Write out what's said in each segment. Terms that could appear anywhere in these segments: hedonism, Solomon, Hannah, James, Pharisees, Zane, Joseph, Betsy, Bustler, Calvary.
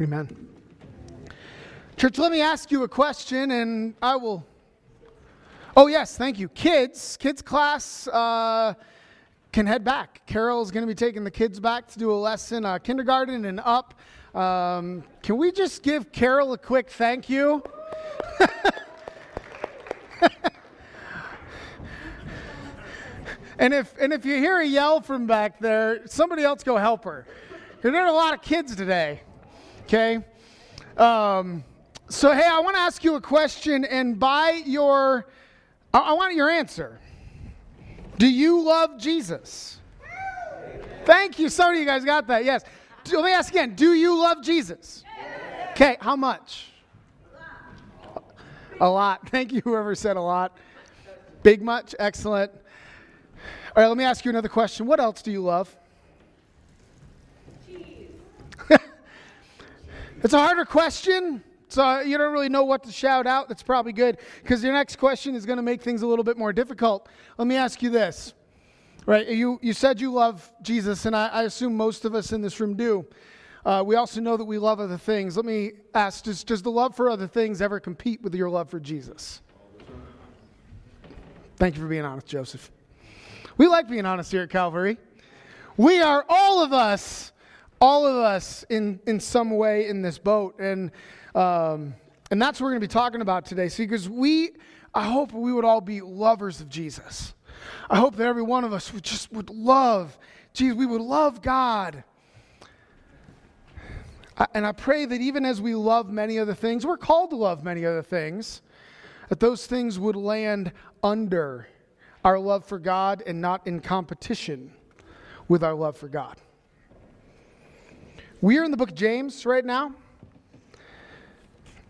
Amen. Church, let me ask you a question, and I will. Oh, yes, thank you. Kids class can head back. Carol's going to be taking the kids back to do a lesson, kindergarten and up. Can we just give Carol a quick thank you? And if you hear a yell from back there, somebody else go help her. There are a lot of kids today, okay? So, hey, I want to ask you a question, and I want your answer. Do you love Jesus? Thank you. Some of you guys got that, yes. Let me ask again. Do you love Jesus? Okay, how much? A lot. Thank you, whoever said a lot. Big much. Excellent. All right, let me ask you another question. What else do you love? Cheese. It's a harder question, so you don't really know what to shout out. That's probably good, because your next question is going to make things a little bit more difficult. Let me ask you this. Right, you said you love Jesus, and I assume most of us in this room do. We also know that we love other things. Let me ask, does the love for other things ever compete with your love for Jesus? Thank you for being honest, Joseph. We like being honest here at Calvary. We are all of us in some way in this boat. And that's what we're going to be talking about today. See, because I hope we would all be lovers of Jesus. I hope that every one of us would love Jesus. We would love God. And I pray that even as we love many other things, we're called to love many other things, that those things would land under our love for God and not in competition with our love for God. We are in the book of James right now.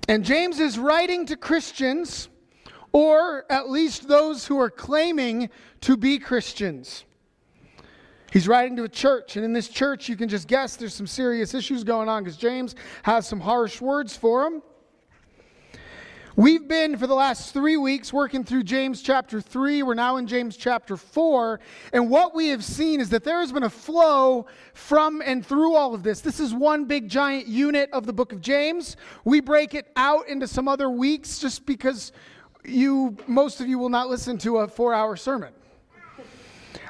And James is writing to Christians, or at least those who are claiming to be Christians. He's writing to a church, and in this church, you can just guess there's some serious issues going on because James has some harsh words for them. We've been, for the last 3 weeks, working through James chapter 3. We're now in James chapter 4. And what we have seen is that there has been a flow from and through all of this. This is one big giant unit of the book of James. We break it out into some other weeks just because most of you will not listen to a 4-hour sermon.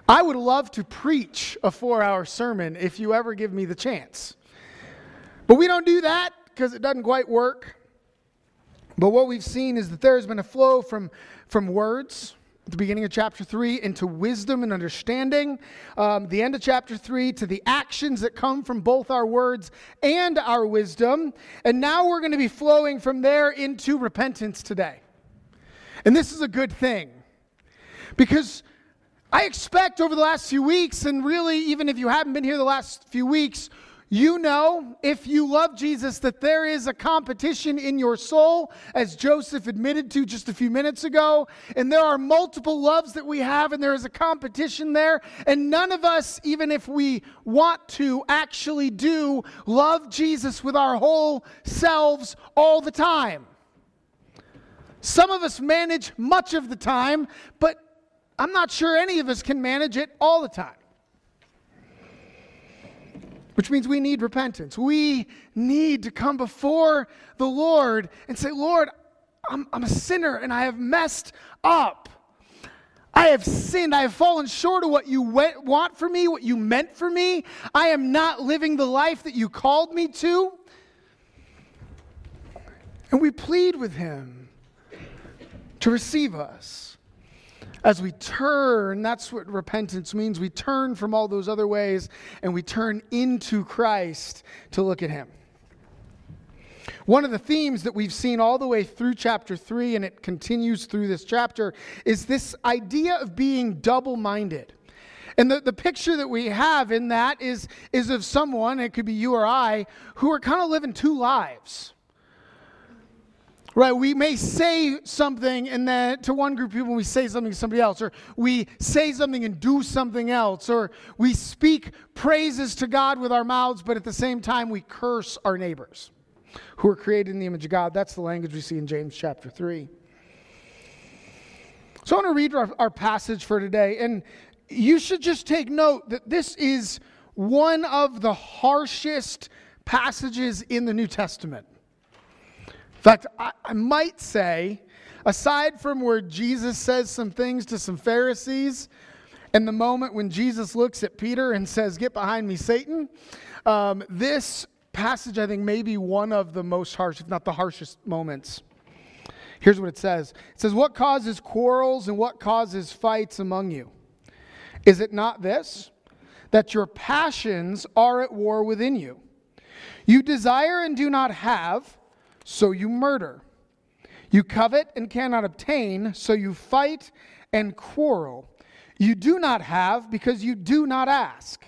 I would love to preach a 4-hour sermon if you ever give me the chance. But we don't do that because it doesn't quite work. But what we've seen is that there has been a flow from words at the beginning of chapter 3 into wisdom and understanding, the end of chapter 3 to the actions that come from both our words and our wisdom. And now we're going to be flowing from there into repentance today. And this is a good thing, because I expect over the last few weeks, and really even if you haven't been here the last few weeks, you know, if you love Jesus, that there is a competition in your soul, as Joseph admitted to just a few minutes ago. And there are multiple loves that we have, and there is a competition there. And none of us, even if we want to, actually do love Jesus with our whole selves all the time. Some of us manage much of the time, but I'm not sure any of us can manage it all the time. Which means we need repentance. We need to come before the Lord and say, Lord, I'm a sinner and I have messed up. I have sinned. I have fallen short of what you want for me, what you meant for me. I am not living the life that you called me to. And we plead with him to receive us. As we turn, that's what repentance means. We turn from all those other ways and we turn into Christ to look at him. One of the themes that we've seen all the way through chapter 3, and it continues through this chapter, is this idea of being double-minded. And the picture that we have in that is of someone, it could be you or I, who are kind of living two lives. Right, we may say something and then to one group of people, we say something to somebody else, or we say something and do something else, or we speak praises to God with our mouths, but at the same time we curse our neighbors who are created in the image of God. That's the language we see in James chapter 3. So I want to read our passage for today, and you should just take note that this is one of the harshest passages in the New Testament. In fact, I might say, aside from where Jesus says some things to some Pharisees, and the moment when Jesus looks at Peter and says, "Get behind me, Satan," this passage, I think, may be one of the most harsh, if not the harshest moments. Here's what it says. It says, "What causes quarrels and what causes fights among you? Is it not this, that your passions are at war within you? You desire and do not have, so you murder. You covet and cannot obtain, so you fight and quarrel. You do not have because you do not ask.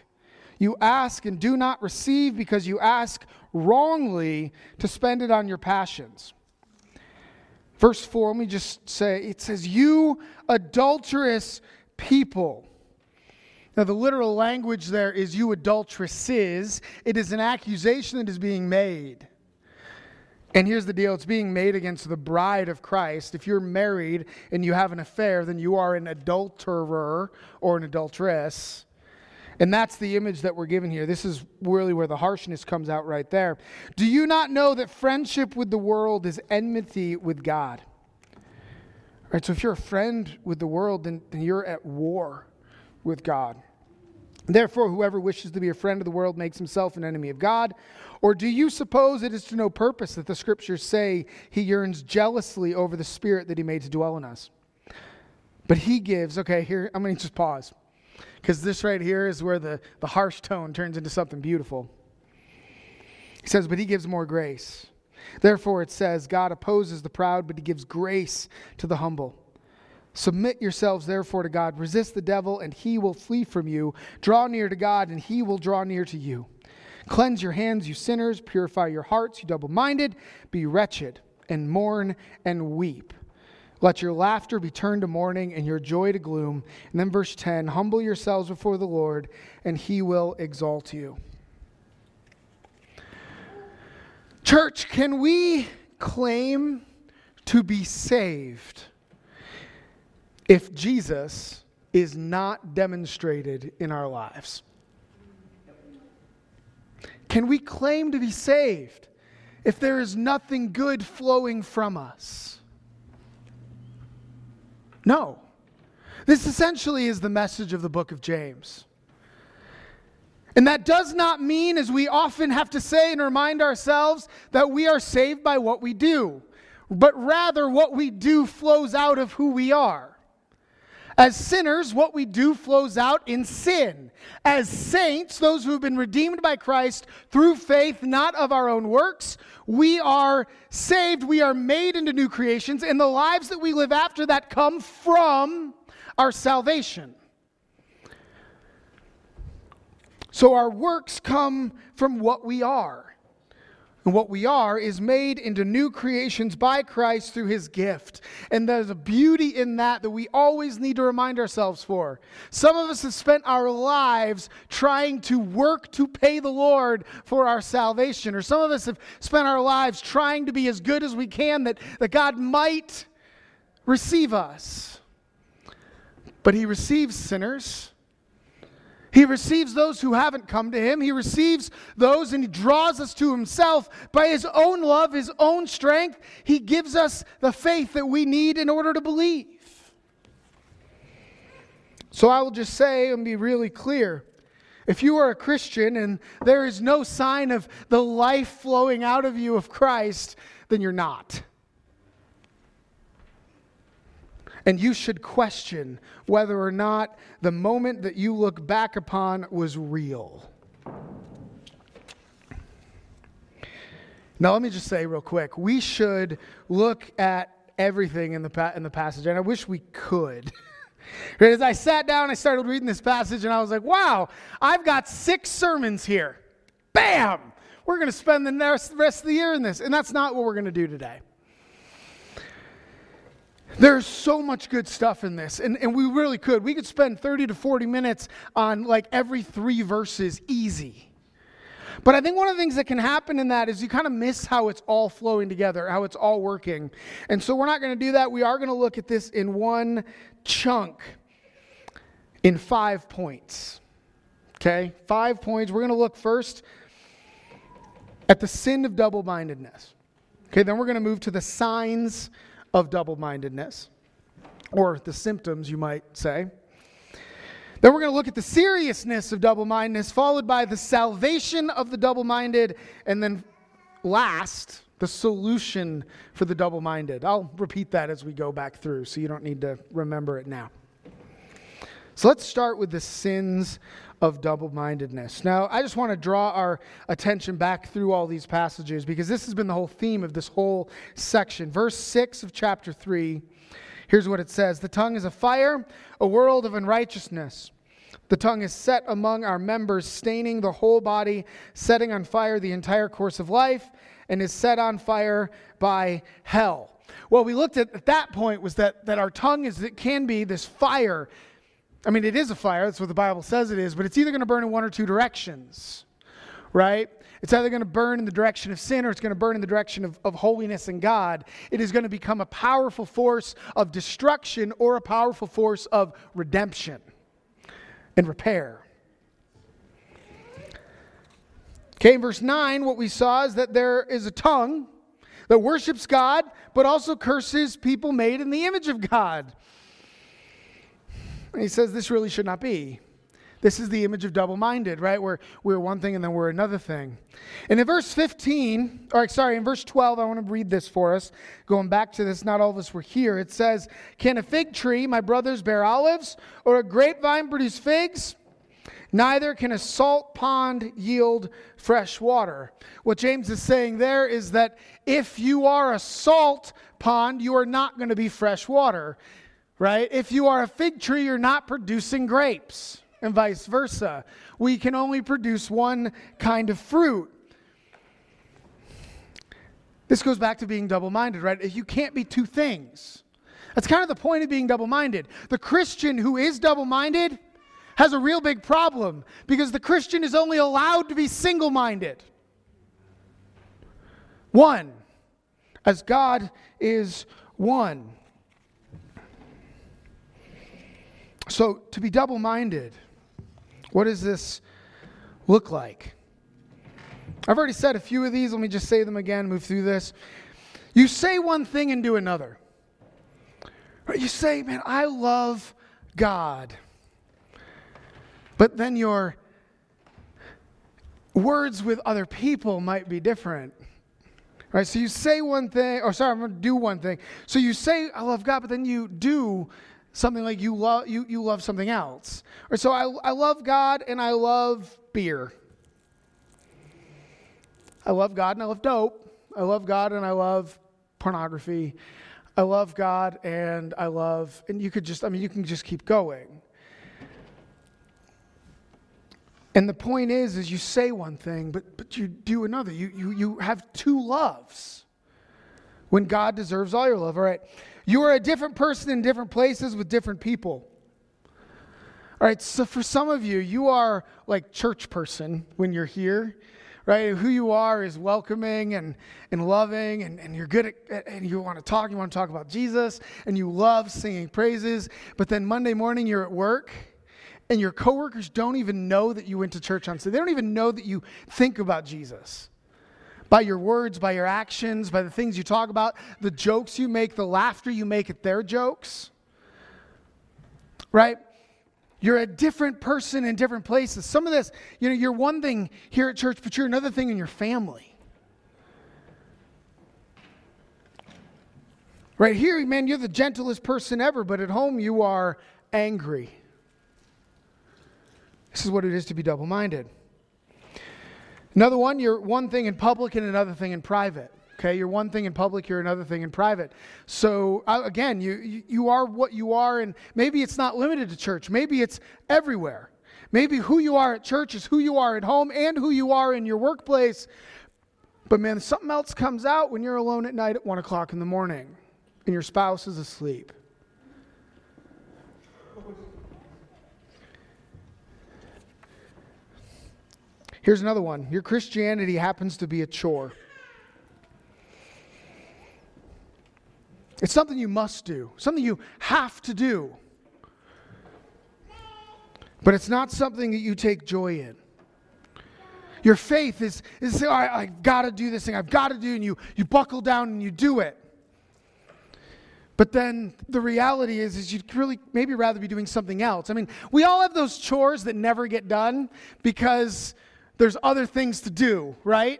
You ask and do not receive because you ask wrongly to spend it on your passions." Verse 4, let me just say, it says, "You adulterous people." Now, the literal language there is "you adulteresses." It is an accusation that is being made. And here's the deal. It's being made against the bride of Christ. If you're married and you have an affair, then you are an adulterer or an adulteress. And that's the image that we're given here. This is really where the harshness comes out right there. "Do you not know that friendship with the world is enmity with God?" All right, so if you're a friend with the world, then you're at war with God. "Therefore, whoever wishes to be a friend of the world makes himself an enemy of God. Or do you suppose it is to no purpose that the scriptures say he yearns jealously over the spirit that he made to dwell in us? But he gives..." Okay, here, I'm going to just pause, because this right here is where the harsh tone turns into something beautiful. He says, "But he gives more grace. Therefore it says, God opposes the proud, but he gives grace to the humble. Submit yourselves therefore to God. Resist the devil, and he will flee from you. Draw near to God, and he will draw near to you. Cleanse your hands, you sinners. Purify your hearts, you double-minded. Be wretched, and mourn, and weep. Let your laughter be turned to mourning and your joy to gloom." And then verse 10, "Humble yourselves before the Lord, and he will exalt you." Church, can we claim to be saved if Jesus is not demonstrated in our lives? Can we claim to be saved if there is nothing good flowing from us? No. This essentially is the message of the book of James. And that does not mean, as we often have to say and remind ourselves, that we are saved by what we do, but rather what we do flows out of who we are. As sinners, what we do flows out in sin. As saints, those who have been redeemed by Christ through faith, not of our own works, we are saved, we are made into new creations, and the lives that we live after that come from our salvation. So our works come from what we are. And what we are is made into new creations by Christ through his gift. And there's a beauty in that we always need to remind ourselves for. Some of us have spent our lives trying to work to pay the Lord for our salvation. Or some of us have spent our lives trying to be as good as we can that God might receive us. But he receives sinners. He receives those who haven't come to him. He receives those, and he draws us to himself by his own love, his own strength. He gives us the faith that we need in order to believe. So I will just say and be really clear. If you are a Christian and there is no sign of the life flowing out of you of Christ, then you're not. And you should question whether or not the moment that you look back upon was real. Now, let me just say real quick, we should look at everything in the passage, and I wish we could. As I sat down, I started reading this passage, and I was like, wow, I've got 6 sermons here. Bam! We're going to spend the rest of the year in this, and that's not what we're going to do today. There's so much good stuff in this, and we really could. We could spend 30 to 40 minutes on like every 3 verses easy. But I think one of the things that can happen in that is you kind of miss how it's all flowing together, how it's all working. And so we're not going to do that. We are going to look at this in one chunk in 5 points. Okay? 5 points. We're going to look first at the sin of double-mindedness. Okay, then we're going to move to the signs of double-mindedness, or the symptoms, you might say. Then we're going to look at the seriousness of double-mindedness, followed by the salvation of the double-minded, and then last, the solution for the double-minded. I'll repeat that as we go back through, so you don't need to remember it now. So let's start with the sins of double-mindedness. Now, I just want to draw our attention back through all these passages, because this has been the whole theme of this whole section. Verse 6 of chapter 3, here's what it says. The tongue is a fire, a world of unrighteousness. The tongue is set among our members, staining the whole body, setting on fire the entire course of life, and is set on fire by hell. What we looked at that point was that our tongue is, it can be this fire. I mean, it is a fire. That's what the Bible says it is. But it's either going to burn in one or two directions, right? It's either going to burn in the direction of sin, or it's going to burn in the direction of holiness and God. It is going to become a powerful force of destruction or a powerful force of redemption and repair. Okay, in verse 9, what we saw is that there is a tongue that worships God, but also curses people made in the image of God. And he says this really should not be. This is the image of double-minded, right? We're one thing and then we're another thing. And in verse 12, I want to read this for us. Going back to this, not all of us were here. It says, "Can a fig tree, my brothers, bear olives, or a grapevine produce figs? Neither can a salt pond yield fresh water." What James is saying there is that if you are a salt pond, you are not going to be fresh water, right? If you are a fig tree, you're not producing grapes, and vice versa. We can only produce one kind of fruit. This goes back to being double-minded, right? You can't be two things. That's kind of the point of being double-minded. The Christian who is double-minded has a real big problem, because the Christian is only allowed to be single-minded. One, as God is one. So to be double-minded, what does this look like? I've already said a few of these. Let me just say them again, move through this. You say one thing and do another. You say, man, I love God. But then your words with other people might be different, right? So you say one thing, I'm going to do one thing. So you say, I love God, but then you do something like you love something else. Or so I love God and I love beer. I love God and I love dope. I love God and I love pornography. I love God and I love, and you can just keep going. And the point is you say one thing, but you do another. You have two loves when God deserves all your love. All right. You are a different person in different places with different people. All right. So for some of you, you are like church person when you're here, right? Who you are is welcoming and loving, and you're good at, and you want to talk about Jesus, and you love singing praises. But then Monday morning you're at work, and your coworkers don't even know that you went to church on Sunday. They don't even know that you think about Jesus. By your words, by your actions, by the things you talk about, the jokes you make, the laughter you make at their jokes, right? You're a different person in different places. Some of this, you're one thing here at church, but you're another thing in your family. Right here, man, you're the gentlest person ever, but at home you are angry. This is what it is to be double-minded. Another one, you're one thing in public and another thing in private. Okay, you're one thing in public, you're another thing in private. So again, you are what you are, and maybe it's not limited to church. Maybe it's everywhere. Maybe who you are at church is who you are at home and who you are in your workplace. But man, something else comes out when you're alone at night at 1 o'clock in the morning and your spouse is asleep. Here's another one. Your Christianity happens to be a chore. It's something you must do, something you have to do. But it's not something that you take joy in. Your faith is all right, I've got to do this thing. I've got to do, and you buckle down and you do it. But then the reality is you'd really maybe rather be doing something else. I mean, we all have those chores that never get done because there's other things to do, right?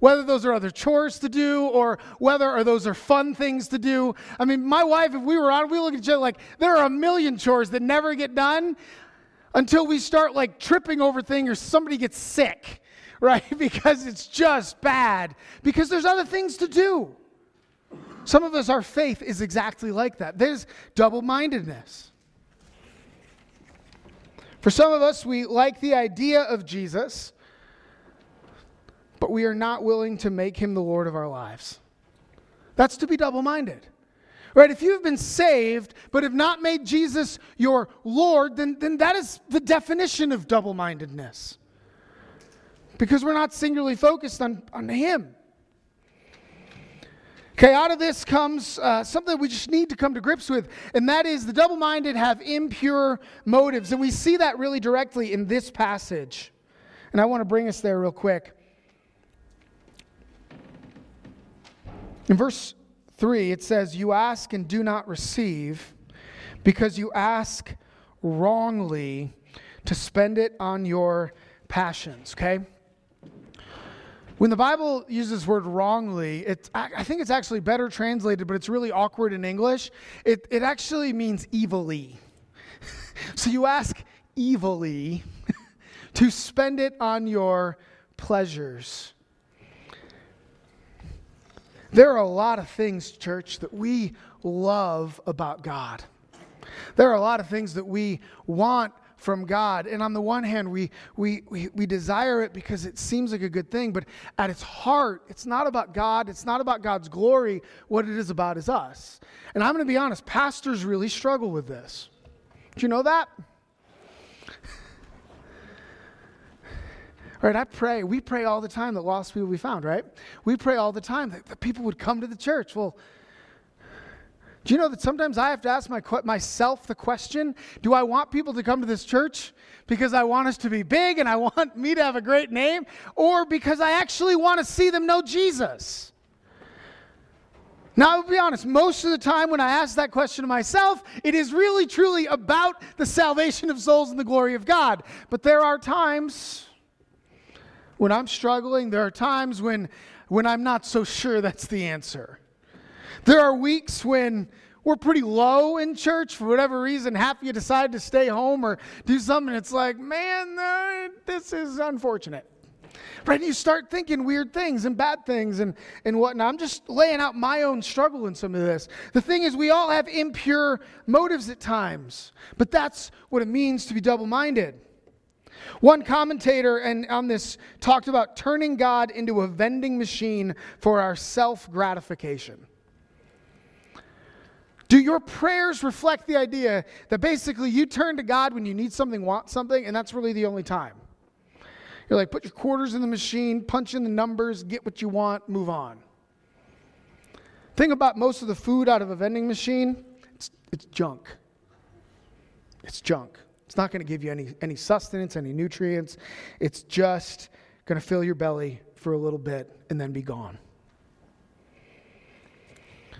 Whether those are other chores to do or whether or those are fun things to do. I mean, my wife, if we were on, we look at each other like there are a million chores that never get done until we start like tripping over things or somebody gets sick, right? Because it's just bad. Because there's other things to do. Some of us, our faith is exactly like that. There's double-mindedness. For some of us, we like the idea of Jesus, but we are not willing to make him the Lord of our lives. That's to be double-minded. Right? If you've been saved, but have not made Jesus your Lord, then that is the definition of double-mindedness. Because we're not singularly focused on him. Okay, out of this comes something that we just need to come to grips with, and that is the double-minded have impure motives. And we see that really directly in this passage. And I want to bring us there real quick. In verse 3, it says, "You ask and do not receive, because you ask wrongly to spend it on your passions." Okay? When the Bible uses the word wrongly, I think it's actually better translated, but it's really awkward in English. It actually means evilly. So you ask evilly to spend it on your pleasures. There are a lot of things, church, that we love about God. There are a lot of things that we want from God. And on the one hand, we desire it because it seems like a good thing, but at its heart, it's not about God. It's not about God's glory. What it is about is us. And I'm going to be honest, pastors really struggle with this. Do you know that? All right, we pray all the time that lost people will be found, right? We pray all the time that the people would come to the church. Well, do you know that sometimes I have to ask myself the question, do I want people to come to this church because I want us to be big and I want me to have a great name, or because I actually want to see them know Jesus? Now, I'll be honest, most of the time when I ask that question to myself, it is really, truly about the salvation of souls and the glory of God. But there are times when I'm struggling, there are times when I'm not so sure that's the answer. There are weeks when we're pretty low in church. For whatever reason, half of you decide to stay home or do something. It's like, man, this is unfortunate. Right? And you start thinking weird things and bad things and whatnot. I'm just laying out my own struggle in some of this. The thing is, we all have impure motives at times. But that's what it means to be double-minded. One commentator on this talked about turning God into a vending machine for our self-gratification. Do your prayers reflect the idea that basically you turn to God when you need something, want something, and that's really the only time? You're like, put your quarters in the machine, punch in the numbers, get what you want, move on. Think about most of the food out of a vending machine. It's junk. It's junk. It's not going to give you any sustenance, any nutrients. It's just going to fill your belly for a little bit and then be gone.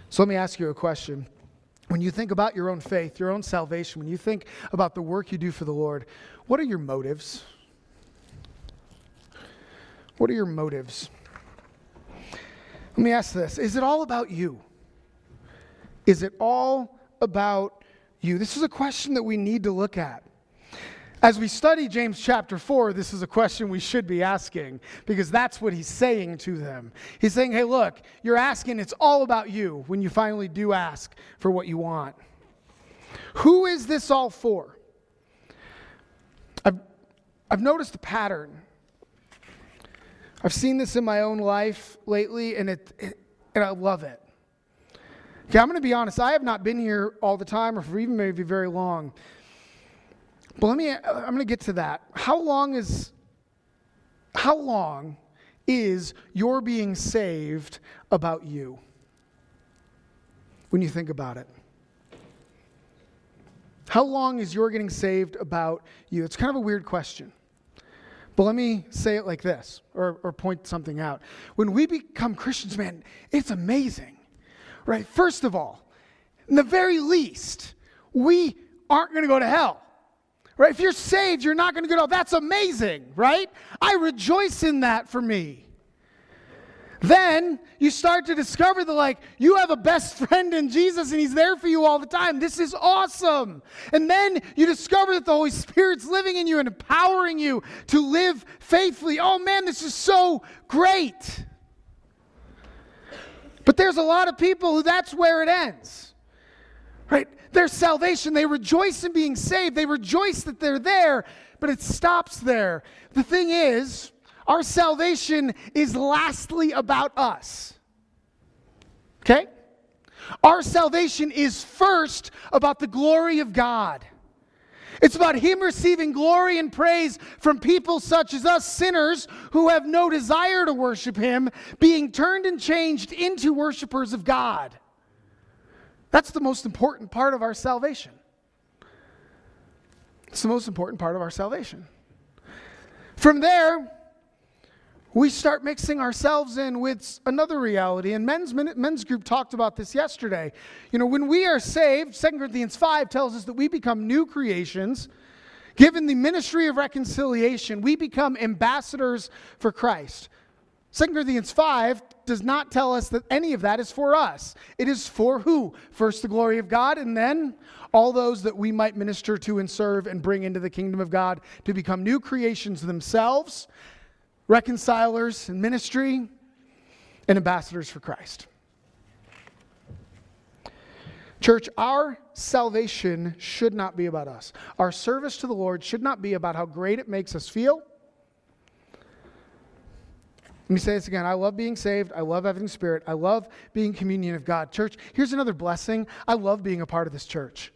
So let me ask you a question. When you think about your own faith, your own salvation, when you think about the work you do for the Lord, what are your motives? What are your motives? Let me ask this. Is it all about you? Is it all about you? This is a question that we need to look at. As we study James chapter 4, this is a question we should be asking, because that's what he's saying to them. He's saying, hey, look, you're asking, it's all about you when you finally do ask for what you want. Who is this all for? I've noticed a pattern. I've seen this in my own life lately, and and I love it. Okay, I'm going to be honest. I have not been here all the time or for even maybe very long. But I'm going to get to that. How long is your being saved about you when you think about it? How long is your getting saved about you? It's kind of a weird question. But let me say it like this, or point something out. When we become Christians, man, it's amazing, right? First of all, in the very least, we aren't going to go to hell, right? If you're saved, you're not going to go to hell. That's amazing, right? I rejoice in that for me. Then you start to discover that, like, you have a best friend in Jesus and he's there for you all the time. This is awesome. And then you discover that the Holy Spirit's living in you and empowering you to live faithfully. Oh, man, this is so great. But there's a lot of people who that's where it ends, right? Their salvation, they rejoice in being saved. They rejoice that they're there, but it stops there. The thing is, our salvation is lastly about us, okay? Our salvation is first about the glory of God. It's about Him receiving glory and praise from people such as us, sinners who have no desire to worship Him, being turned and changed into worshipers of God. That's the most important part of our salvation. It's the most important part of our salvation. From there, we start mixing ourselves in with another reality. And men's group talked about this yesterday. You know, when we are saved, 2 Corinthians 5 tells us that we become new creations. Given the ministry of reconciliation, we become ambassadors for Christ. 2 Corinthians 5 does not tell us that any of that is for us. It is for who? First the glory of God, and then all those that we might minister to and serve and bring into the kingdom of God to become new creations themselves, reconcilers in ministry, and ambassadors for Christ. Church, our salvation should not be about us. Our service to the Lord should not be about how great it makes us feel. Let me say this again. I love being saved. I love having Spirit. I love being communion of God. Church, here's another blessing. I love being a part of this church.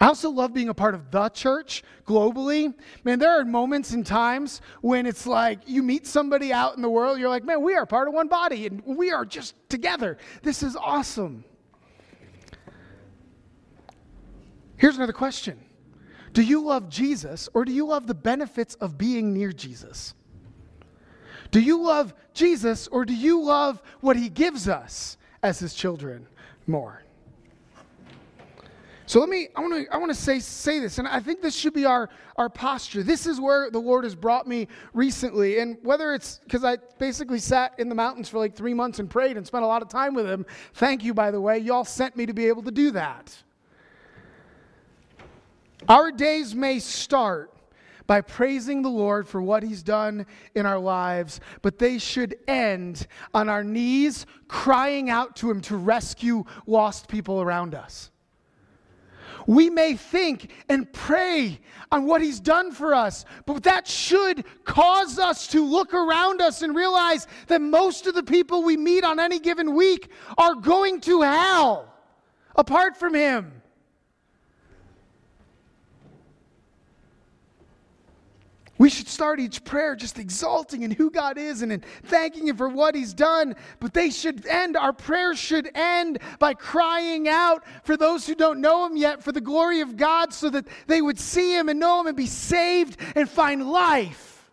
I also love being a part of the church globally. Man, there are moments and times when it's like you meet somebody out in the world, you're like, man, we are part of one body and we are just together. This is awesome. Here's another question. Do you love Jesus or do you love the benefits of being near Jesus? Do you love Jesus or do you love what He gives us as His children more? So I want to say this, and I think this should be our posture. This is where the Lord has brought me recently, and whether it's because I basically sat in the mountains for like 3 months and prayed and spent a lot of time with Him. Thank you, by the way. Y'all sent me to be able to do that. Our days may start by praising the Lord for what He's done in our lives, but they should end on our knees crying out to Him to rescue lost people around us. We may think and pray on what He's done for us, but that should cause us to look around us and realize that most of the people we meet on any given week are going to hell apart from Him. We should start each prayer just exalting in who God is and in thanking Him for what He's done. But they should end, our prayers should end by crying out for those who don't know Him yet, for the glory of God, so that they would see Him and know Him and be saved and find life.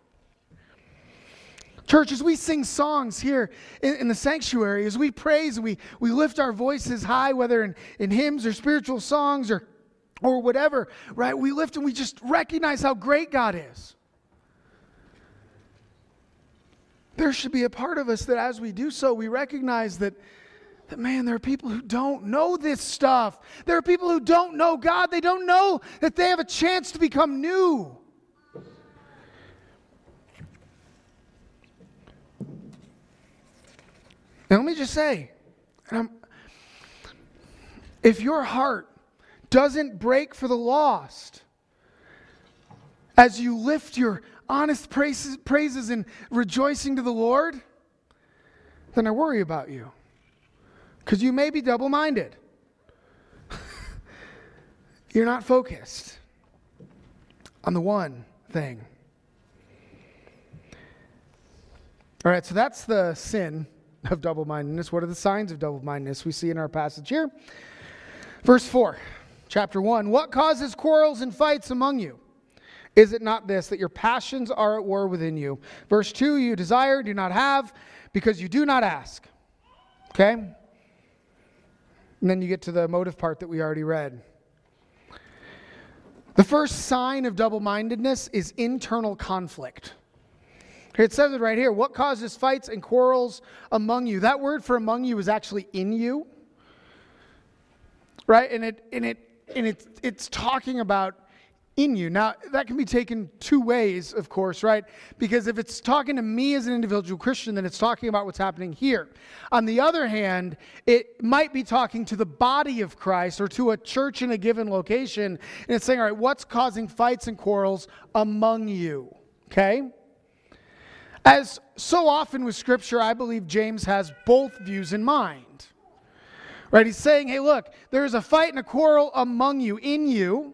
Church, as we sing songs here in the sanctuary, as we praise and we lift our voices high, whether in hymns or spiritual songs or whatever, right? We lift and we just recognize how great God is. There should be a part of us that as we do so, we recognize that man, there are people who don't know this stuff. There are people who don't know God. They don't know that they have a chance to become new. Now let me just say, if your heart doesn't break for the lost, as you lift your honest praises and rejoicing to the Lord, then I worry about you. Because you may be double-minded. You're not focused on the one thing. All right, so that's the sin of double-mindedness. What are the signs of double-mindedness we see in our passage here? Verse 4, chapter 1. What causes quarrels and fights among you? Is it not this, that your passions are at war within you? Verse 2, you desire, do not have, because you do not ask. Okay? And then you get to the motive part that we already read. The first sign of double-mindedness is internal conflict. It says it right here. What causes fights and quarrels among you? That word for among you is actually in you. Right? And it's talking about in you. Now, that can be taken two ways, of course, right? Because if it's talking to me as an individual Christian, then it's talking about what's happening here. On the other hand, it might be talking to the body of Christ or to a church in a given location, and it's saying, all right, what's causing fights and quarrels among you? Okay? As so often with Scripture, I believe James has both views in mind. Right? He's saying, hey, look, there is a fight and a quarrel among you, in you,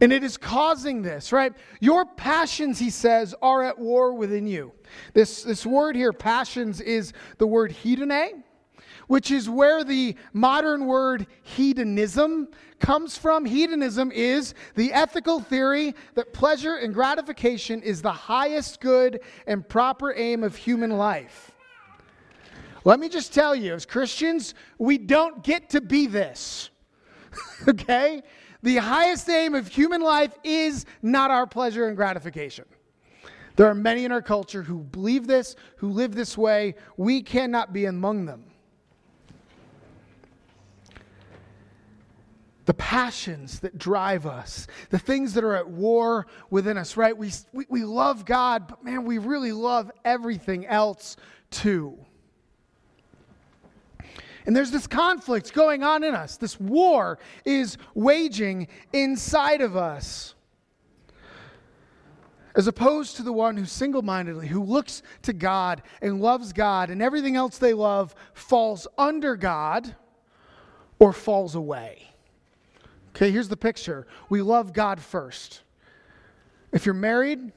and it is causing this, right? Your passions, he says, are at war within you. This word here, passions, is the word hedone, which is where the modern word hedonism comes from. Hedonism is the ethical theory that pleasure and gratification is the highest good and proper aim of human life. Let me just tell you, as Christians, we don't get to be this, okay? The highest aim of human life is not our pleasure and gratification. There are many in our culture who believe this, who live this way. We cannot be among them. The passions that drive us, the things that are at war within us, right? We love God, but man, we really love everything else too. And there's this conflict going on in us. This war is waging inside of us. As opposed to the one who single-mindedly, who looks to God and loves God, and everything else they love falls under God or falls away. Okay, here's the picture. We love God first. If you're married,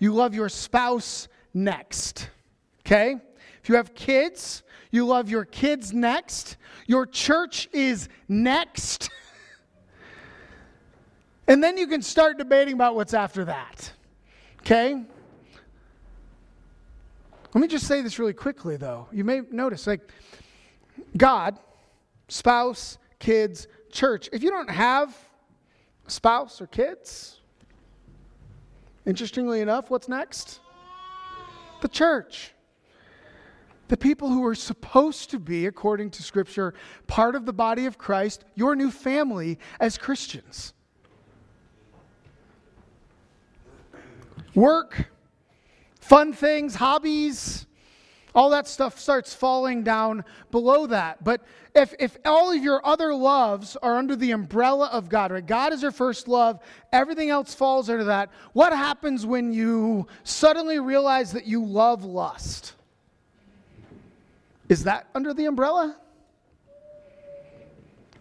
you love your spouse next. Okay? If you have kids, you love your kids next. Your church is next. And then you can start debating about what's after that. Okay? Let me just say this really quickly, though. You may notice, like, God, spouse, kids, church. If you don't have a spouse or kids, interestingly enough, what's next? The church. The people who are supposed to be, according to Scripture, part of the body of Christ, your new family as Christians. Work, fun things, hobbies, all that stuff starts falling down below that. But if all of your other loves are under the umbrella of God, right? God is your first love, everything else falls under that. What happens when you suddenly realize that you love lust? Is that under the umbrella?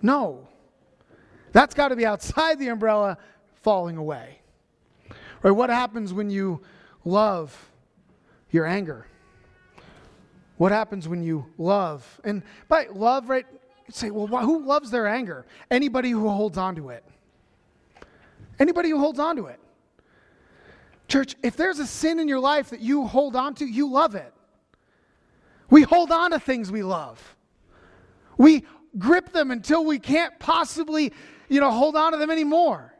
No. That's got to be outside the umbrella, falling away. Right? What happens when you love your anger? What happens when you love? And by love, right, you say, well, who loves their anger? Anybody who holds on to it. Anybody who holds on to it. Church, if there's a sin in your life that you hold on to, you love it. We hold on to things we love. We grip them until we can't possibly, hold on to them anymore.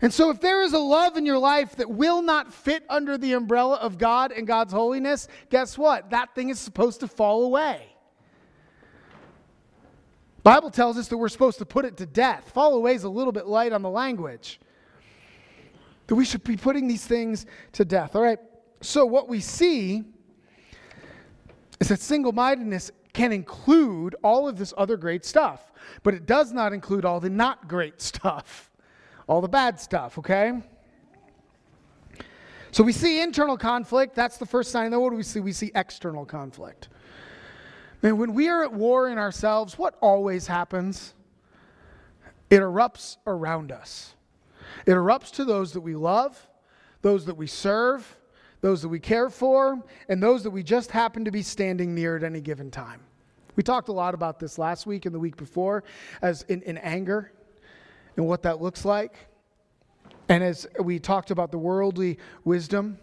And so if there is a love in your life that will not fit under the umbrella of God and God's holiness, guess what? That thing is supposed to fall away. The Bible tells us that we're supposed to put it to death. Fall away is a little bit light on the language. That we should be putting these things to death. All right, so what we see is that single-mindedness can include all of this other great stuff, but it does not include all the not great stuff, all the bad stuff, okay? So we see internal conflict. That's the first sign. Then what do we see? We see external conflict. Man, when we are at war in ourselves, what always happens? It erupts around us. It erupts to those that we love, those that we serve, those that we care for, and those that we just happen to be standing near at any given time. We talked a lot about this last week and the week before, as in anger and what that looks like. And as we talked about the worldly wisdom,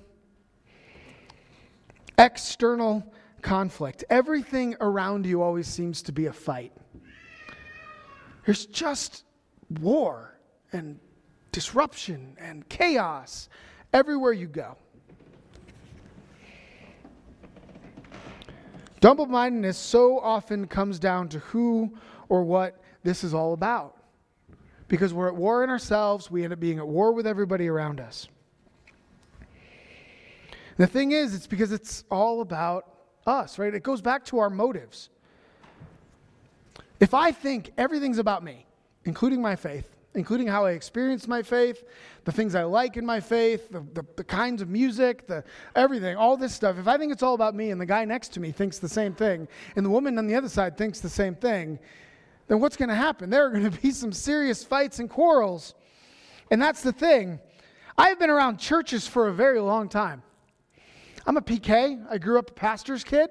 external conflict. Everything around you always seems to be a fight. There's just war and disruption and chaos everywhere you go. Double-mindedness so often comes down to who or what this is all about. Because we're at war in ourselves, we end up being at war with everybody around us. The thing is, it's because it's all about us, right? It goes back to our motives. If I think everything's about me, including my faith, including how I experience my faith, the things I like in my faith, the kinds of music, the everything, all this stuff. If I think it's all about me and the guy next to me thinks the same thing and the woman on the other side thinks the same thing, then what's going to happen? There are going to be some serious fights and quarrels. And that's the thing. I've been around churches for a very long time. I'm a PK. I grew up a pastor's kid.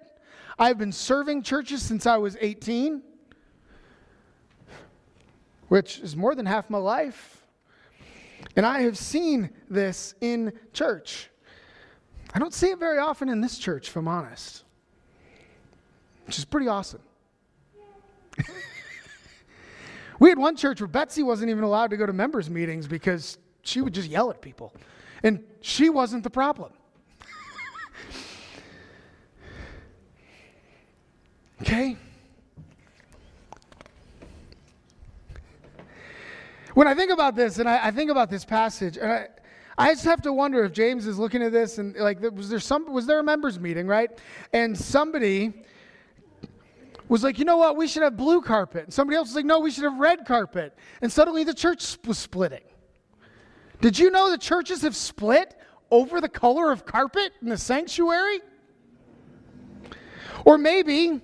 I've been serving churches since I was 18, which is more than half my life. And I have seen this in church. I don't see it very often in this church, if I'm honest, which is pretty awesome. We had one church where Betsy wasn't even allowed to go to members' meetings because she would just yell at people. And she wasn't the problem. Okay? When I think about this, and I think about this passage, and I just have to wonder if James is looking at this and like, was there a members meeting, right? And somebody was like, you know what? We should have blue carpet. And somebody else was like, no, we should have red carpet. And suddenly the church was splitting. Did you know the churches have split over the color of carpet in the sanctuary? Or maybe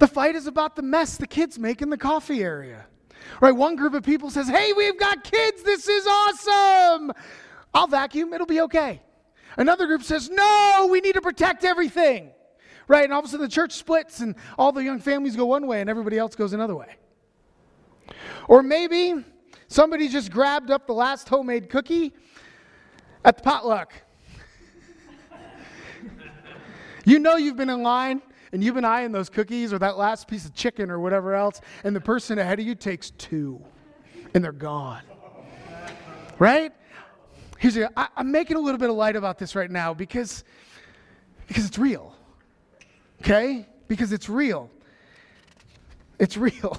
the fight is about the mess the kids make in the coffee area. Right, one group of people says, hey, we've got kids, this is awesome. I'll vacuum, it'll be okay. Another group says, no, we need to protect everything. Right, and all of a sudden the church splits and all the young families go one way and everybody else goes another way. Or maybe somebody just grabbed up the last homemade cookie at the potluck. You know you've been in line and you've been eyeing those cookies or that last piece of chicken or whatever else, and the person ahead of you takes two, and they're gone. Right? I'm making a little bit of light about this right now because it's real. Okay? Because it's real. It's real.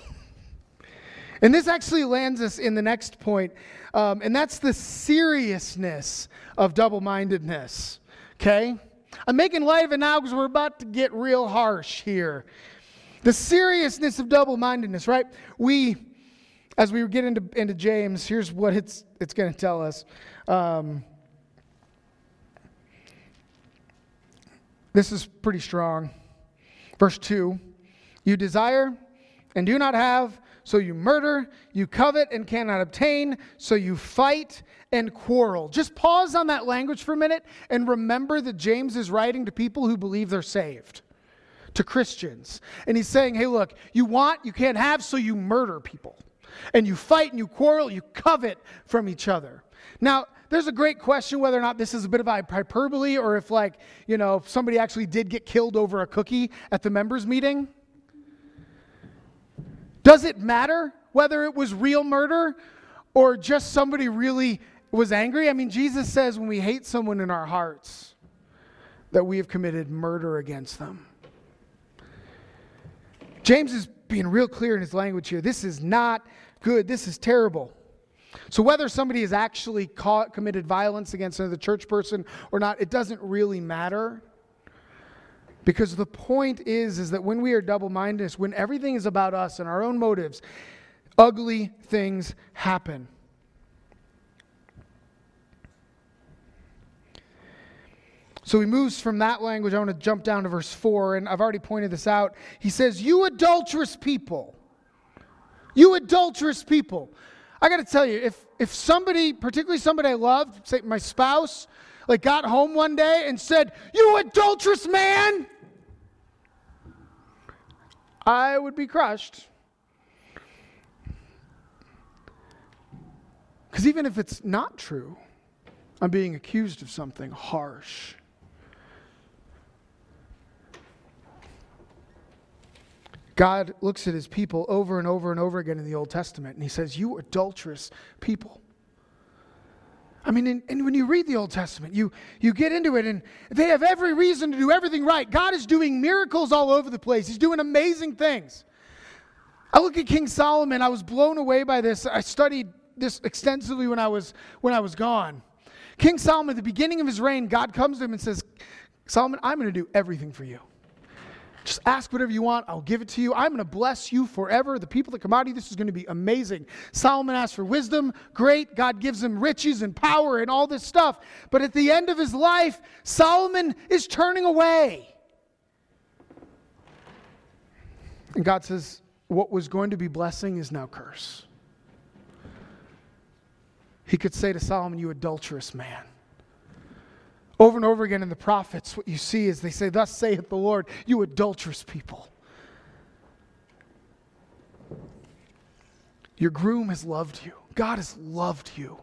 And this actually lands us in the next point, and that's the seriousness of double-mindedness. Okay? I'm making light of it now because we're about to get real harsh here. The seriousness of double-mindedness, right? As we get into James, here's what it's going to tell us. This is pretty strong. Verse 2, you desire and do not have, so you murder, you covet and cannot obtain, so you fight and quarrel. Just pause on that language for a minute and remember that James is writing to people who believe they're saved, to Christians. And he's saying, hey, look, you want, you can't have, so you murder people. And you fight and you quarrel, you covet from each other. Now, there's a great question whether or not this is a bit of hyperbole or if, like, you know, if somebody actually did get killed over a cookie at the members' meeting. Does it matter whether it was real murder or just somebody really was angry? I mean, Jesus says when we hate someone in our hearts that we have committed murder against them. James is being real clear in his language here. This is not good. This is terrible. So whether somebody has actually committed violence against another church person or not, it doesn't really matter. Because the point is that when we are double-minded, when everything is about us and our own motives, ugly things happen. So he moves from that language. I want to jump down to verse 4, and I've already pointed this out. He says, you adulterous people. You adulterous people. I got to tell you, if somebody, particularly somebody I love, say my spouse, like got home one day and said, you adulterous man, I would be crushed. Because even if it's not true, I'm being accused of something harsh. God looks at his people over and over and over again in the Old Testament, and he says, you adulterous people. I mean, and when you read the Old Testament, you get into it, and they have every reason to do everything right. God is doing miracles all over the place. He's doing amazing things. I look at King Solomon. I was blown away by this. I studied this extensively when I was gone. King Solomon, at the beginning of his reign, God comes to him and says, Solomon, I'm going to do everything for you. Just ask whatever you want. I'll give it to you. I'm going to bless you forever. The people that come out of you, this is going to be amazing. Solomon asks for wisdom. Great. God gives him riches and power and all this stuff. But at the end of his life, Solomon is turning away. And God says, what was going to be blessing is now curse. He could say to Solomon, you adulterous man. Over and over again in the prophets, what you see is they say, thus saith the Lord, you adulterous people. Your groom has loved you. God has loved you.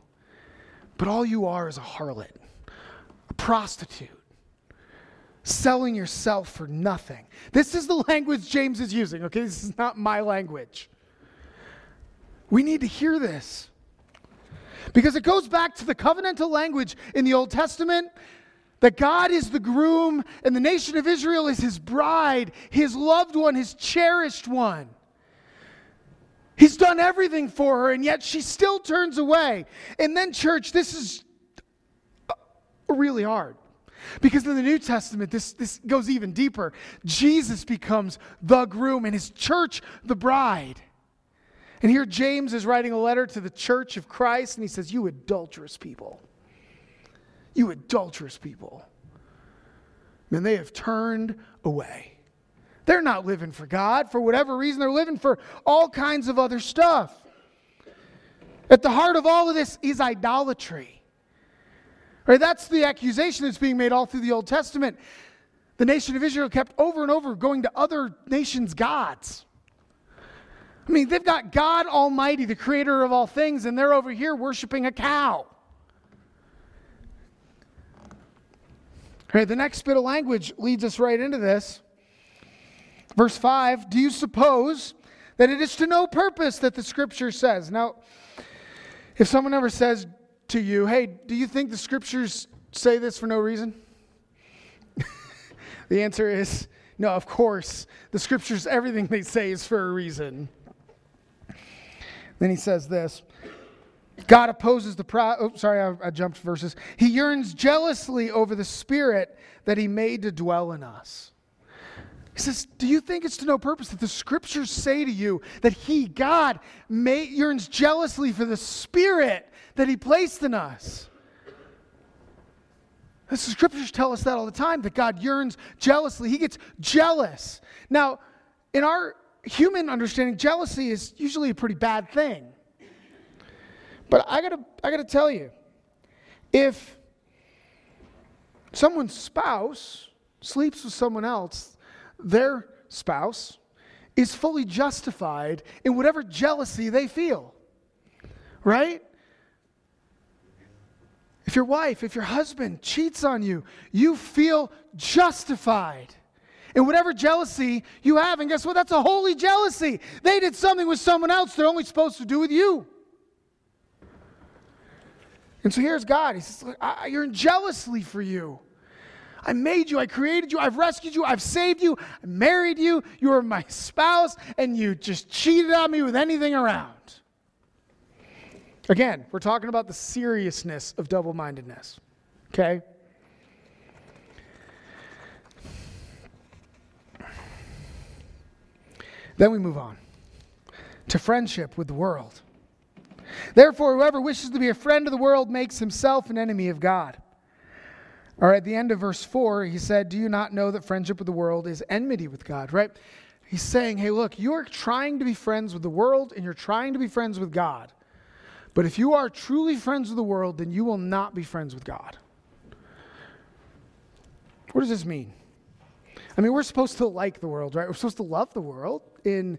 But all you are is a harlot, a prostitute, selling yourself for nothing. This is the language James is using, okay? This is not my language. We need to hear this. Because it goes back to the covenantal language in the Old Testament, that God is the groom and the nation of Israel is his bride, his loved one, his cherished one. He's done everything for her, and yet she still turns away. And then, church, this is really hard. Because in the New Testament, this goes even deeper. Jesus becomes the groom and his church the bride. And here James is writing a letter to the church of Christ, and he says, you adulterous people. You adulterous people. And they have turned away. They're not living for God. For whatever reason, they're living for all kinds of other stuff. At the heart of all of this is idolatry. Right? That's the accusation that's being made all through the Old Testament. The nation of Israel kept over and over going to other nations' gods. I mean, they've got God Almighty, the creator of all things, and they're over here worshiping a cow. All right, the next bit of language leads us right into this. Verse 5, do you suppose that it is to no purpose that the Scripture says? Now, if someone ever says to you, hey, do you think the Scriptures say this for no reason? The answer is, no, of course. The Scriptures, everything they say is for a reason. Then he says this, God opposes the proud. Oh, sorry, I jumped verses. He yearns jealously over the Spirit that he made to dwell in us. He says, do you think it's to no purpose that the Scriptures say to you that he, God, yearns jealously for the Spirit that he placed in us? The Scriptures tell us that all the time, that God yearns jealously. He gets jealous. Now, in our human understanding, jealousy is usually a pretty bad thing. But I gotta tell you, if someone's spouse sleeps with someone else, their spouse is fully justified in whatever jealousy they feel, right? If your wife, if your husband cheats on you, you feel justified in whatever jealousy you have. And guess what? That's a holy jealousy. They did something with someone else they're only supposed to do with you. And so here's God. He says, look, I yearn jealously for you. I made you. I created you. I've rescued you. I've saved you. I married you. You were my spouse. And you just cheated on me with anything around. Again, we're talking about the seriousness of double-mindedness. Okay? Then we move on to friendship with the world. Therefore, whoever wishes to be a friend of the world makes himself an enemy of God. Or at the end of verse 4, he said, do you not know that friendship with the world is enmity with God? Right? He's saying, hey, look, you're trying to be friends with the world and you're trying to be friends with God. But if you are truly friends with the world, then you will not be friends with God. What does this mean? I mean, we're supposed to like the world, right? We're supposed to love the world in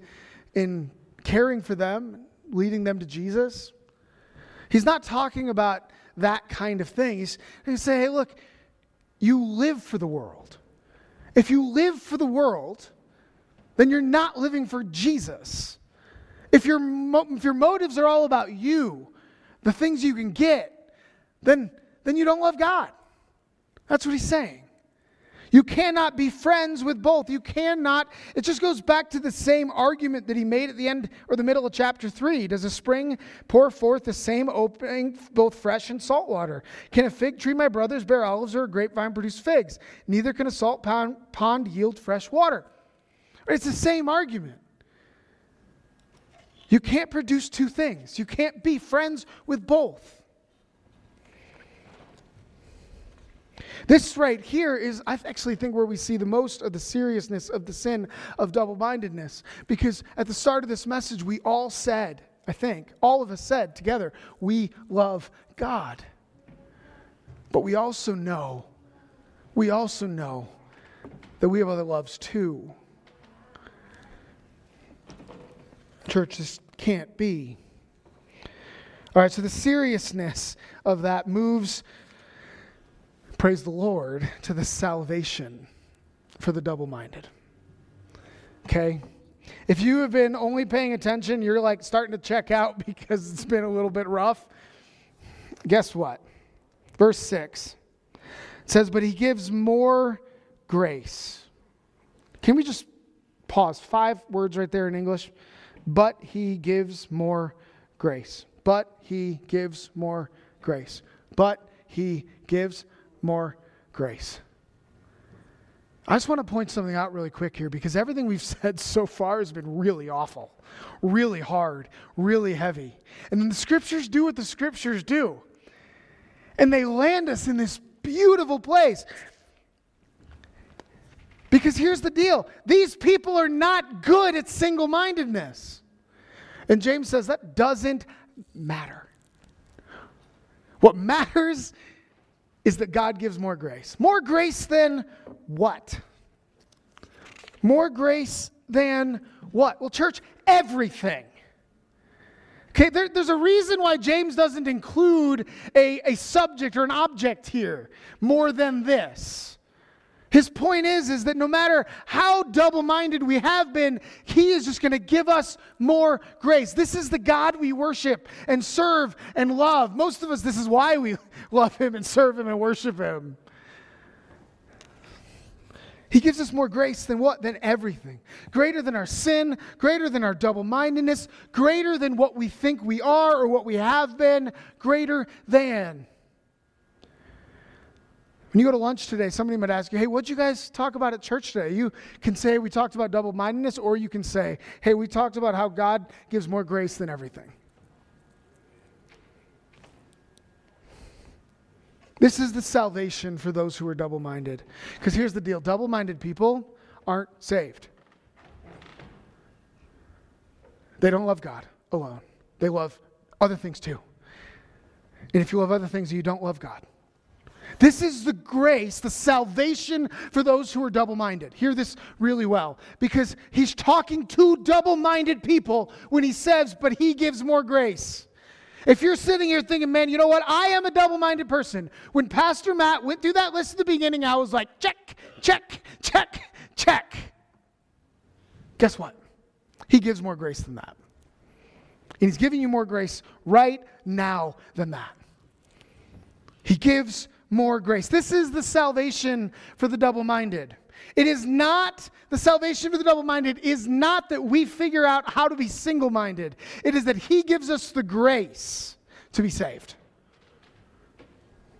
caring for them, leading them to Jesus. He's not talking about that kind of thing. He's saying, hey, look, you live for the world. If you live for the world, then you're not living for Jesus. If your motives are all about you, the things you can get, then you don't love God. That's what he's saying. You cannot be friends with both. You cannot. It just goes back to the same argument that he made at the end or the middle of chapter 3. Does a spring pour forth the same opening, both fresh and salt water? Can a fig tree, my brothers, bear olives, or a grapevine produce figs? Neither can a salt pond yield fresh water. It's the same argument. You can't produce two things. You can't be friends with both. This right here is, I actually think, where we see the most of the seriousness of the sin of double-mindedness. Because at the start of this message, we all said, I think, all of us said together, we love God. But we also know that we have other loves too. Church, this can't be. All right, so the seriousness of that moves, praise the Lord, to the salvation for the double-minded. Okay? If you have been only paying attention, you're like starting to check out because it's been a little bit rough. Guess what? Verse 6 says, but he gives more grace. Can we just pause? 5 words right there in English. But he gives more grace. But he gives more grace. But he gives more grace. I just want to point something out really quick here, because everything we've said so far has been really awful, really hard, really heavy. And then the scriptures do what the scriptures do. And they land us in this beautiful place. Because here's the deal. These people are not good at single-mindedness. And James says that doesn't matter. What matters is that God gives more grace. More grace than what? More grace than what? Well, church, everything. Okay, there's a reason why James doesn't include a subject or an object here more than this. His point is that no matter how double-minded we have been, he is just going to give us more grace. This is the God we worship and serve and love. Most of us, this is why we love him and serve him and worship him. He gives us more grace than what? Than everything. Greater than our sin, greater than our double-mindedness, greater than what we think we are or what we have been, greater than. When you go to lunch today, somebody might ask you, hey, what'd you guys talk about at church today? You can say, we talked about double-mindedness, or you can say, hey, we talked about how God gives more grace than everything. This is the salvation for those who are double-minded. Because here's the deal, double-minded people aren't saved. They don't love God alone. They love other things too. And if you love other things, you don't love God. This is the grace, the salvation for those who are double-minded. Hear this really well, because he's talking to double-minded people when he says, but he gives more grace. If you're sitting here thinking, man, you know what? I am a double-minded person. When Pastor Matt went through that list at the beginning, I was like, check, check, check, check. Guess what? He gives more grace than that. And he's giving you more grace right now than that. He gives more grace. This is the salvation for the double-minded. It is not, the salvation for the double-minded is not that we figure out how to be single-minded. It is that he gives us the grace to be saved.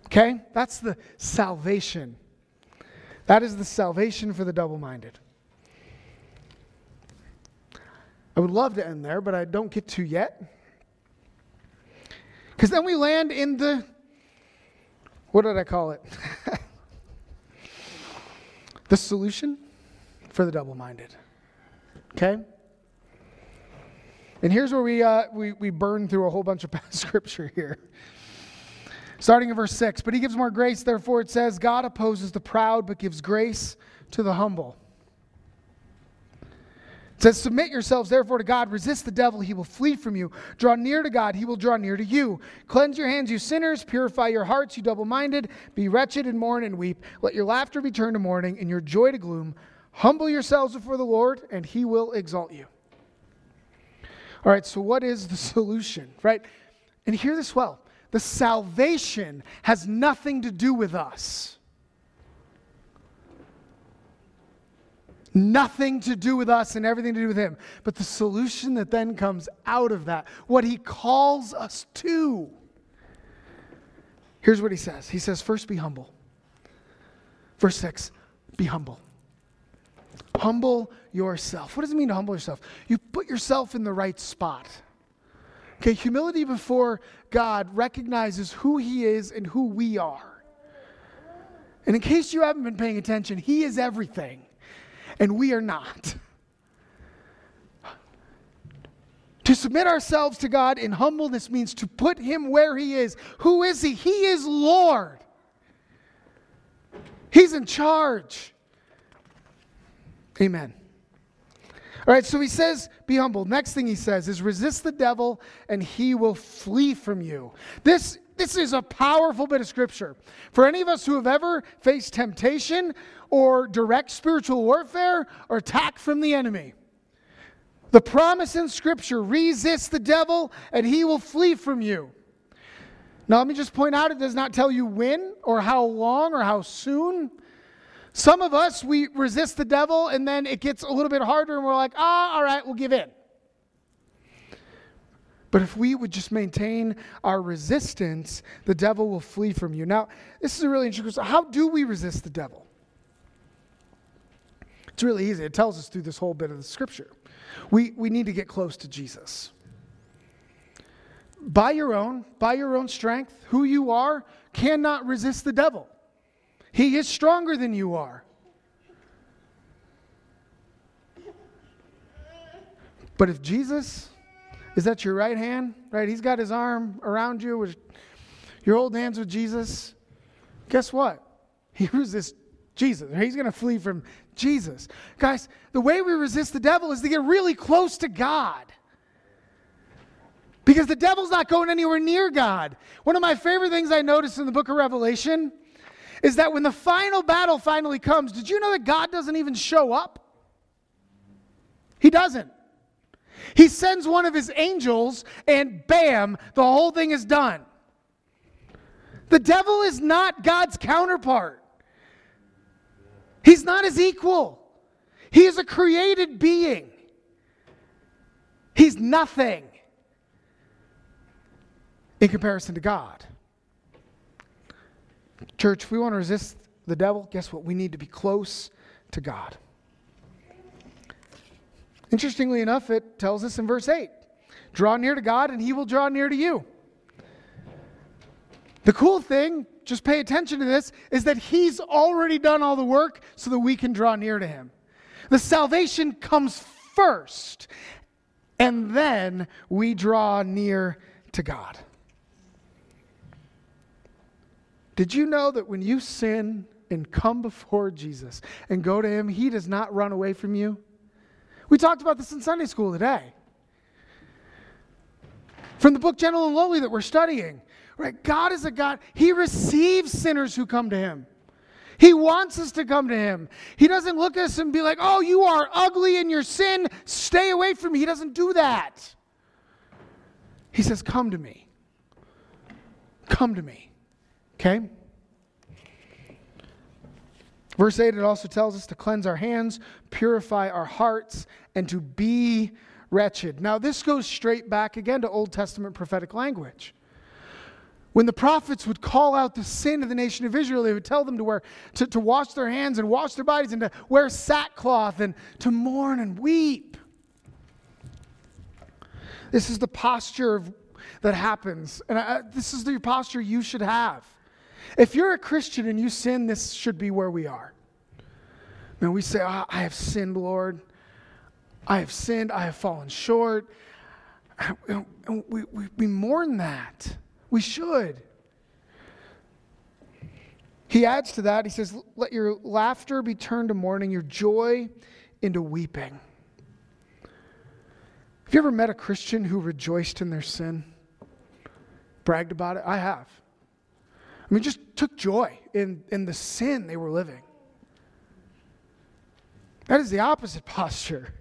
Okay? That's the salvation. That is the salvation for the double-minded. I would love to end there, but I don't get to yet. Because then we land in the, what did I call it? The solution for the double-minded. Okay? And here's where we burn through a whole bunch of past scripture here. Starting in verse 6, but he gives more grace, therefore it says, God opposes the proud but gives grace to the humble. says, submit yourselves therefore to God. Resist the devil. He will flee from you. Draw near to God. He will draw near to you. Cleanse your hands, you sinners. Purify your hearts, you double-minded. Be wretched and mourn and weep. Let your laughter be turned to mourning and your joy to gloom. Humble yourselves before the Lord, and he will exalt you. All right, so what is the solution, right? And hear this well. The salvation has nothing to do with us. Nothing to do with us and everything to do with him. But the solution that then comes out of that, what he calls us to. Here's what he says. He says, first, be humble. Verse 6, be humble. Humble yourself. What does it mean to humble yourself? You put yourself in the right spot. Okay, humility before God recognizes who he is and who we are. And in case you haven't been paying attention, he is everything. And we are not. To submit ourselves to God in humbleness means to put him where he is. Who is he? He is Lord. He's in charge. Amen. All right, so he says, be humble. Next thing he says is resist the devil and he will flee from you. This is a powerful bit of scripture. For any of us who have ever faced temptation or direct spiritual warfare or attack from the enemy, the promise in scripture, resist the devil and he will flee from you. Now let me just point out, it does not tell you when or how long or how soon. Some of us, we resist the devil and then it gets a little bit harder and we're like, all right, we'll give in. But if we would just maintain our resistance, the devil will flee from you. Now, this is a really interesting question. How do we resist the devil? It's really easy. It tells us through this whole bit of the scripture. We need to get close to Jesus. By your own strength, who you are cannot resist the devil. He is stronger than you are. But if Jesus is that your right hand, right? He's got his arm around you with your old hands with Jesus. Guess what? He resists Jesus. He's going to flee from Jesus. Guys, the way we resist the devil is to get really close to God. Because the devil's not going anywhere near God. One of my favorite things I noticed in the book of Revelation is that when the final battle finally comes, did you know that God doesn't even show up? He doesn't. He sends one of his angels, and bam, the whole thing is done. The devil is not God's counterpart. He's not his equal. He is a created being. He's nothing in comparison to God. Church, if we want to resist the devil, guess what? We need to be close to God. Interestingly enough, it tells us in verse 8, draw near to God and he will draw near to you. The cool thing, just pay attention to this, is that he's already done all the work so that we can draw near to him. The salvation comes first, and then we draw near to God. Did you know that when you sin and come before Jesus and go to him, he does not run away from you? We talked about this in Sunday school today. From the book Gentle and Lowly that we're studying, right? God is a God. He receives sinners who come to him. He wants us to come to him. He doesn't look at us and be like, oh, you are ugly in your sin. Stay away from me. He doesn't do that. He says, come to me. Come to me. Okay? Verse 8, it also tells us to cleanse our hands, purify our hearts, and to be wretched. Now, this goes straight back again to Old Testament prophetic language. When the prophets would call out the sin of the nation of Israel, they would tell them to wash their hands and wash their bodies and to wear sackcloth and to mourn and weep. This is the posture that happens. And this is the posture you should have. If you're a Christian and you sin, this should be where we are. Man, we say, oh, I have sinned, Lord. I have sinned. I have fallen short. And we mourn that. We should. He adds to that, he says, let your laughter be turned to mourning, your joy into weeping. you ever met a Christian who rejoiced in their sin? Bragged about it? I have. I mean, just took joy in the sin they were living. That is the opposite posture.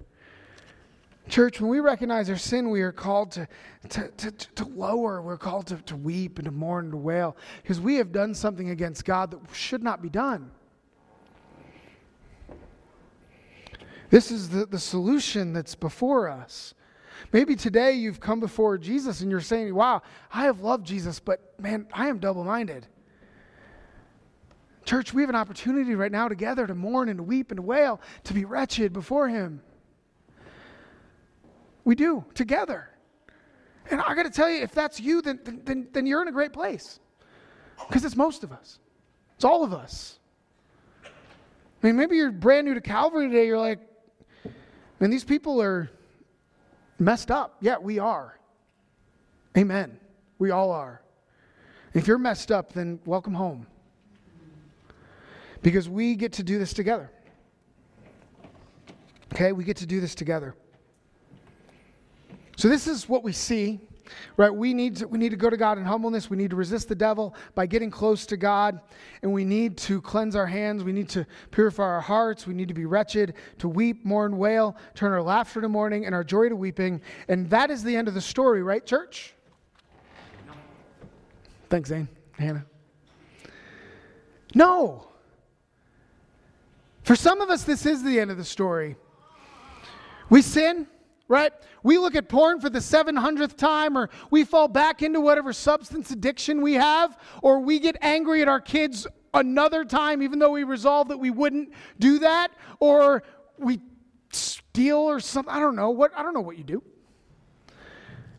Church, when we recognize our sin, we are called to lower. We're called to weep and to mourn and to wail because we have done something against God that should not be done. This is the solution that's before us. Maybe today you've come before Jesus and you're saying, wow, I have loved Jesus, but man, I am double-minded. Church, we have an opportunity right now together to mourn and to weep and to wail, to be wretched before Him. We do, together. And I got to tell you, if that's you, then you're in a great place. Because it's most of us. It's all of us. I mean, maybe you're brand new to Calvary today. You're like, man, these people are messed up. Yeah, we are. Amen. We all are. If you're messed up, then welcome home. Because we get to do this together. Okay, we get to do this together. So this is what we see, right? We need to go to God in humbleness. We need to resist the devil by getting close to God. And we need to cleanse our hands. We need to purify our hearts. We need to be wretched, to weep, mourn, wail, turn our laughter to mourning and our joy to weeping. And that is the end of the story, right, church? No. Thanks, Zane, Hannah. No. For some of us, this is the end of the story. We sin. Right? We look at porn for the 700th time, or we fall back into whatever substance addiction we have, or we get angry at our kids another time, even though we resolved that we wouldn't do that, or we steal or something. I don't know what you do.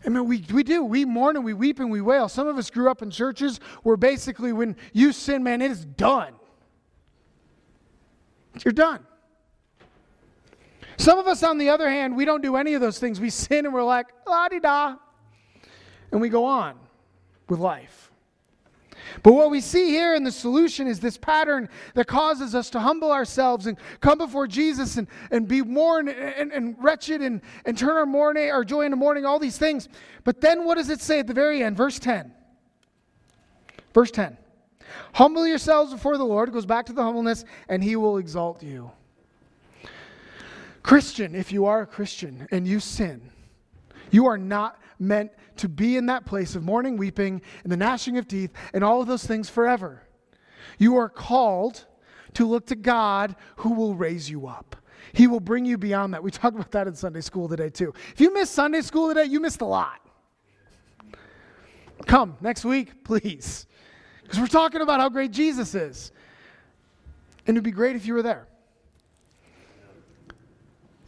I mean, we do. We mourn and we weep and we wail. Some of us grew up in churches where basically when you sin, man, it is done. You're done. Some of us, on the other hand, we don't do any of those things. We sin and we're like, la-di-da, and we go on with life. But what we see here in the solution is this pattern that causes us to humble ourselves and come before Jesus and be mourned and wretched and turn our joy into mourning, all these things. But then what does it say at the very end? Verse 10. Verse 10. Humble yourselves before the Lord. It goes back to the humbleness, and He will exalt you. Christian, if you are a Christian and you sin, you are not meant to be in that place of mourning, weeping, and the gnashing of teeth, and all of those things forever. You are called to look to God who will raise you up. He will bring you beyond that. We talked about that in Sunday school today too. If you missed Sunday school today, you missed a lot. Come next week, please. Because we're talking about how great Jesus is. And it would be great if you were there.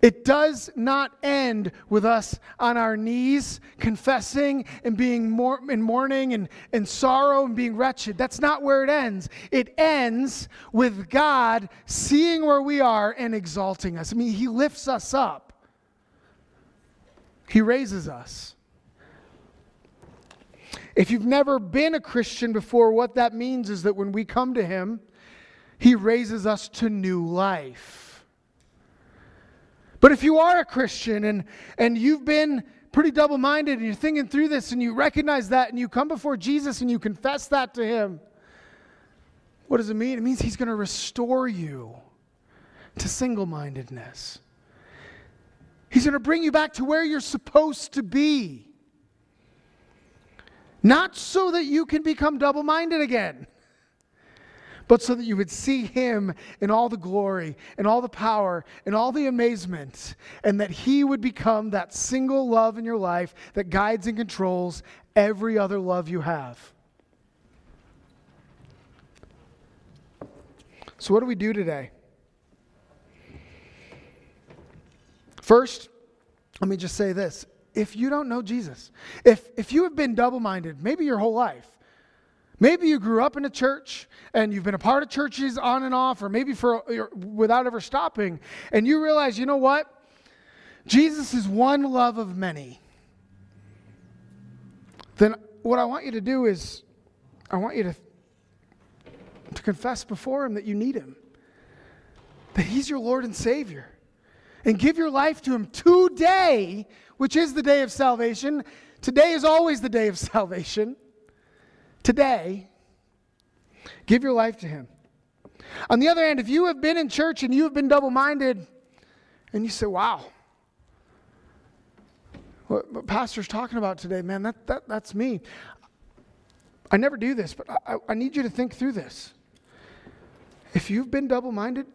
It does not end with us on our knees confessing and being in mourning and sorrow and being wretched. That's not where it ends. It ends with God seeing where we are and exalting us. I mean, He lifts us up. He raises us. If you've never been a Christian before, what that means is that when we come to Him, He raises us to new life. But if you are a Christian and you've been pretty double-minded and you're thinking through this and you recognize that and you come before Jesus and you confess that to Him, what does it mean? It means He's going to restore you to single-mindedness. He's going to bring you back to where you're supposed to be. Not so that you can become double-minded again, but so that you would see Him in all the glory, in all the power, in all the amazement, and that He would become that single love in your life that guides and controls every other love you have. So what do we do today? First, let me just say this. If you don't know Jesus, if you have been double-minded, maybe your whole life, maybe you grew up in a church and you've been a part of churches on and off, or maybe without ever stopping, and you realize, you know what? Jesus is one love of many. Then what I want you to do is I want you to confess before Him that you need Him, that He's your Lord and Savior. and give your life to Him today, which is the day of salvation. Today is always the day of salvation. Today, give your life to Him. On the other hand, if you have been in church and you have been double-minded, and you say, wow, what pastor's talking about today, man, that's me. I never do this, but I need you to think through this. If you've been double-minded,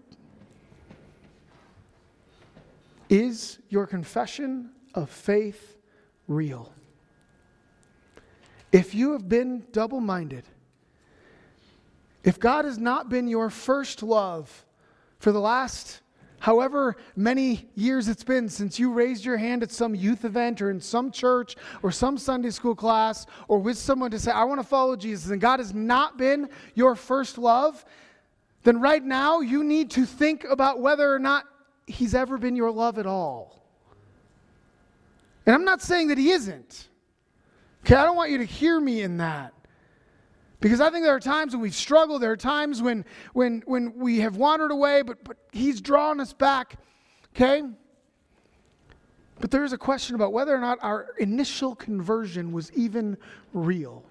is your confession of faith real? If you have been double-minded, if God has not been your first love for the last however many years it's been since you raised your hand at some youth event or in some church or some Sunday school class or with someone to say, I want to follow Jesus, and God has not been your first love, then right now you need to think about whether or not He's ever been your love at all. And I'm not saying that He isn't. Okay, I don't want you to hear me in that. Because I think there are times when we've struggled. There are times when we have wandered away, but He's drawn us back, okay? But there is a question about whether or not our initial conversion was even real.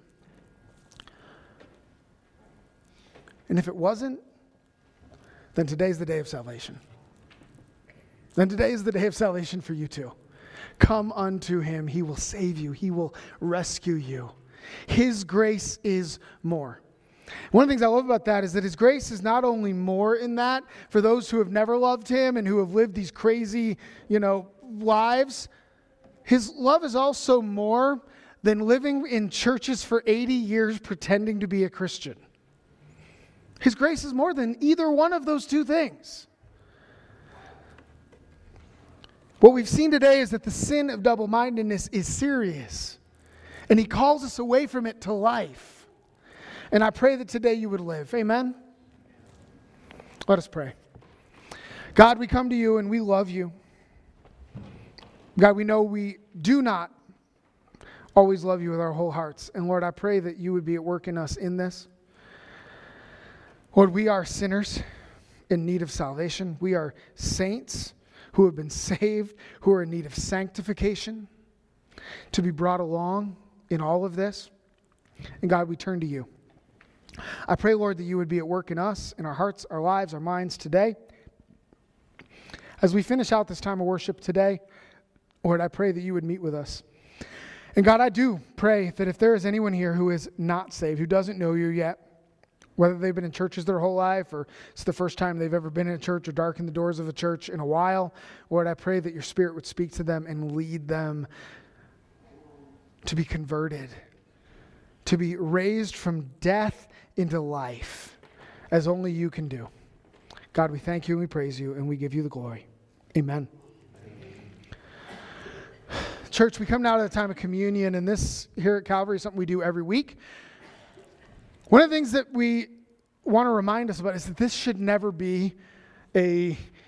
And if it wasn't, then today's the day of salvation. Then today is the day of salvation for you too. Come unto Him. He will save you. He will rescue you. His grace is more. One of the things I love about that is that His grace is not only more in that for those who have never loved Him and who have lived these crazy, lives. His love is also more than living in churches for 80 years pretending to be a Christian. His grace is more than either one of those two things. What we've seen today is that the sin of double-mindedness is serious. And He calls us away from it to life. And I pray that today you would live. Amen? Let us pray. God, we come to You and we love You. God, we know we do not always love You with our whole hearts. And Lord, I pray that You would be at work in us in this. Lord, we are sinners in need of salvation. We are saints who have been saved, who are in need of sanctification, to be brought along in all of this. And God, we turn to You. I pray, Lord, that You would be at work in us, in our hearts, our lives, our minds today. As we finish out this time of worship today, Lord, I pray that You would meet with us. And God, I do pray that if there is anyone here who is not saved, who doesn't know You yet, whether they've been in churches their whole life or it's the first time they've ever been in a church or darkened the doors of a church in a while, Lord, I pray that Your Spirit would speak to them and lead them to be converted, to be raised from death into life, as only You can do. God, we thank You and we praise You and we give You the glory. Amen. Church, we come now to the time of communion, and this here at Calvary is something we do every week. One of the things that we want to remind us about is that this should never be a